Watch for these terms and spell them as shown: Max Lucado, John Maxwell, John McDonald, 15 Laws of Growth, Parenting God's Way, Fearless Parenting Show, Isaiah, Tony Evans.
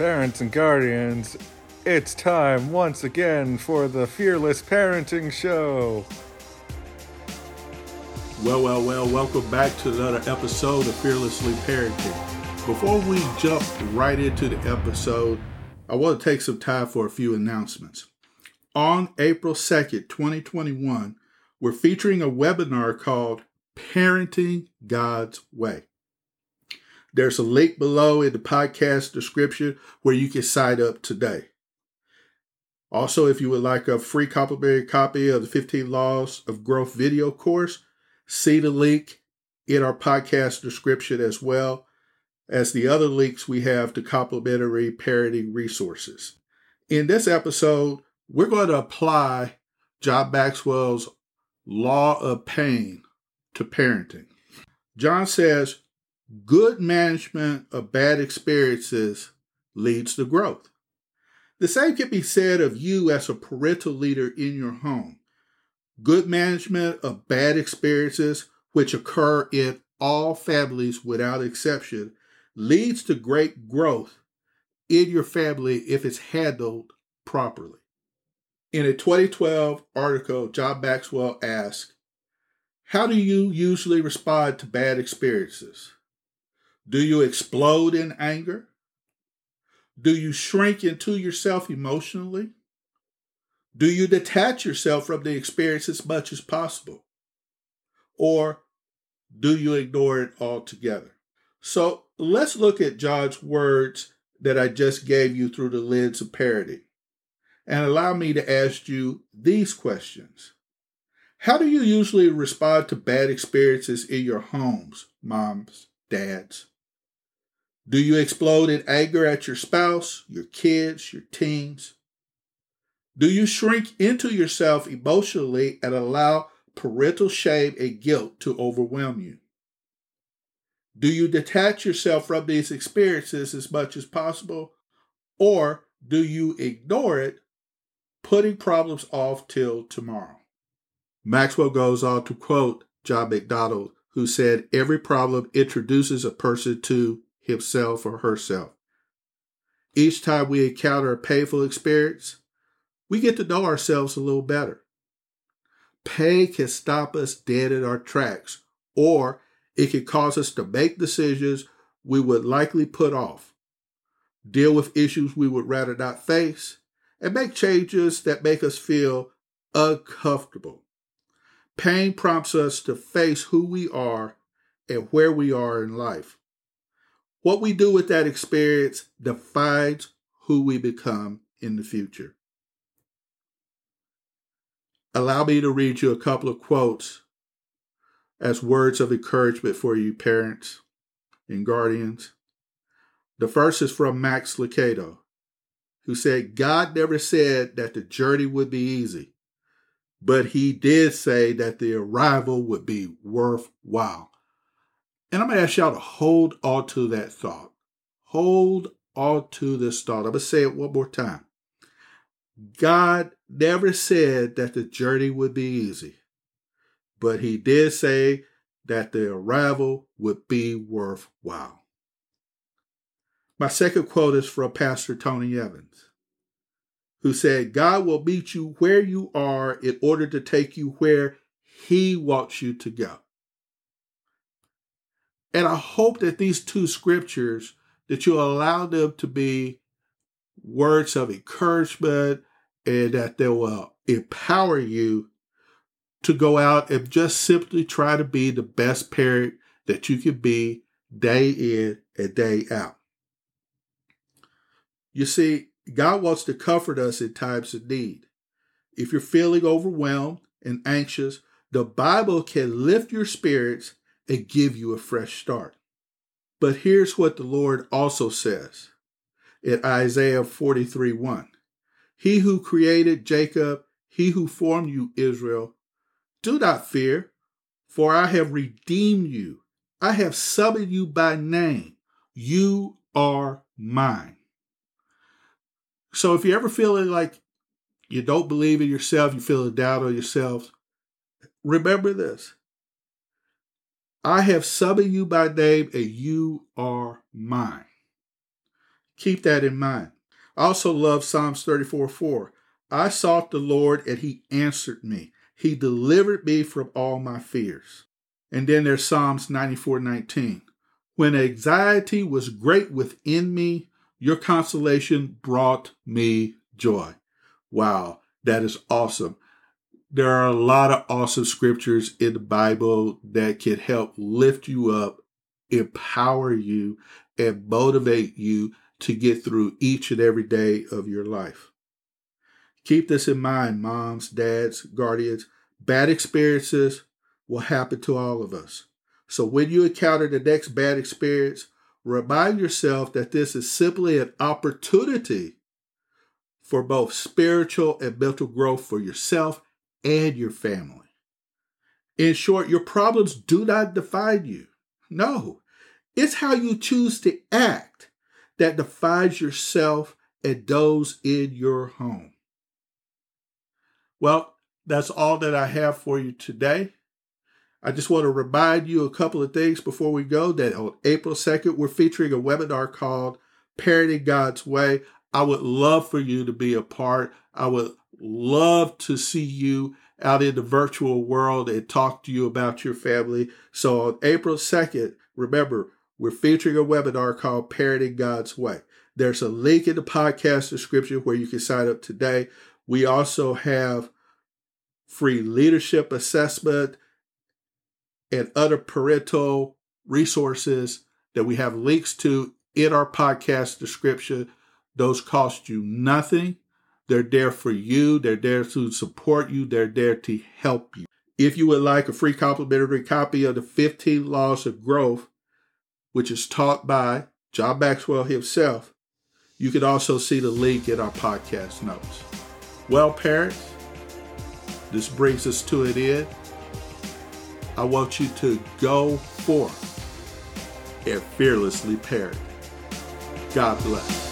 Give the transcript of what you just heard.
Parents and guardians, it's time once again for the Fearless Parenting Show. Well, welcome back to another episode of Fearlessly Parenting. Before we jump right into the episode, I want to take some time for a few announcements. On April 2nd, 2021, we're featuring a webinar called Parenting God's Way. There's a link below in the podcast description where you can sign up today. Also, if you would like a free complimentary copy of the 15 Laws of Growth video course, see the link in our podcast description as well as the other links we have to complimentary parenting resources. In this episode, we're going to apply John Maxwell's law of pain to parenting. John says, good management of bad experiences leads to growth. The same can be said of you as a parental leader in your home. Good management of bad experiences, which occur in all families without exception, leads to great growth in your family if it's handled properly. In a 2012 article, John Maxwell asked, how do you usually respond to bad experiences? Do you explode in anger? Do you shrink into yourself emotionally? Do you detach yourself from the experience as much as possible? Or do you ignore it altogether? So let's look at John's words that I just gave you through the lens of parenting. And allow me to ask you these questions. How do you usually respond to bad experiences in your homes, moms, dads? Do you explode in anger at your spouse, your kids, your teens? Do you shrink into yourself emotionally and allow parental shame and guilt to overwhelm you? Do you detach yourself from these experiences as much as possible, or do you ignore it, putting problems off till tomorrow? Maxwell goes on to quote John McDonald, who said, every problem introduces a person to himself or herself. Each time we encounter a painful experience, we get to know ourselves a little better. Pain can stop us dead in our tracks, or it can cause us to make decisions we would likely put off, deal with issues we would rather not face, and make changes that make us feel uncomfortable. Pain prompts us to face who we are and where we are in life. What we do with that experience defines who we become in the future. Allow me to read you a couple of quotes as words of encouragement for you parents and guardians. The first is from Max Lucado, who said, God never said that the journey would be easy, but he did say that the arrival would be worthwhile. And I'm going to ask y'all to hold on to that thought. Hold on to this thought. I'm going to say it one more time. God never said that the journey would be easy, but he did say that the arrival would be worthwhile. My second quote is from Pastor Tony Evans, who said, God will meet you where you are in order to take you where he wants you to go. And I hope that these two scriptures, that you'll allow them to be words of encouragement and that they will empower you to go out and just simply try to be the best parent that you can be day in and day out. You see, God wants to comfort us in times of need. If you're feeling overwhelmed and anxious, the Bible can lift your spirits and give you a fresh start. But here's what the Lord also says in Isaiah 43:1. He who created Jacob, he who formed you, Israel, do not fear, for I have redeemed you. I have summoned you by name. You are mine. So if you're ever feeling like you don't believe in yourself, you're feeling down on yourself, remember this. I have summoned you by name and you are mine. Keep that in mind. I also love Psalms 34:4. I sought the Lord and he answered me. He delivered me from all my fears. And then there's Psalms 94:19. When anxiety was great within me, your consolation brought me joy. Wow, that is awesome. There are a lot of awesome scriptures in the Bible that can help lift you up, empower you, and motivate you to get through each and every day of your life. Keep this in mind, moms, dads, guardians. Bad experiences will happen to all of us. So when you encounter the next bad experience, remind yourself that this is simply an opportunity for both spiritual and mental growth for yourself and your family. In short, your problems do not define you. No, it's how you choose to act that defines yourself and those in your home. Well, that's all that I have for you today. I just want to remind you a couple of things before we go, that on April 2nd, we're featuring a webinar called Parenting God's Way. I would love for you to be a part. I would love to see you out in the virtual world and talk to you about your family. So on April 2nd, remember, we're featuring a webinar called Parenting God's Way. There's a link in the podcast description where you can sign up today. We also have free leadership assessment and other parental resources that we have links to in our podcast description. Those cost you nothing. They're there for you. They're there to support you. They're there to help you. If you would like a free complimentary copy of the 15 Laws of Growth, which is taught by John Maxwell himself, you can also see the link in our podcast notes. Well, parents, this brings us to an end. I want you to go forth and fearlessly parent. God bless.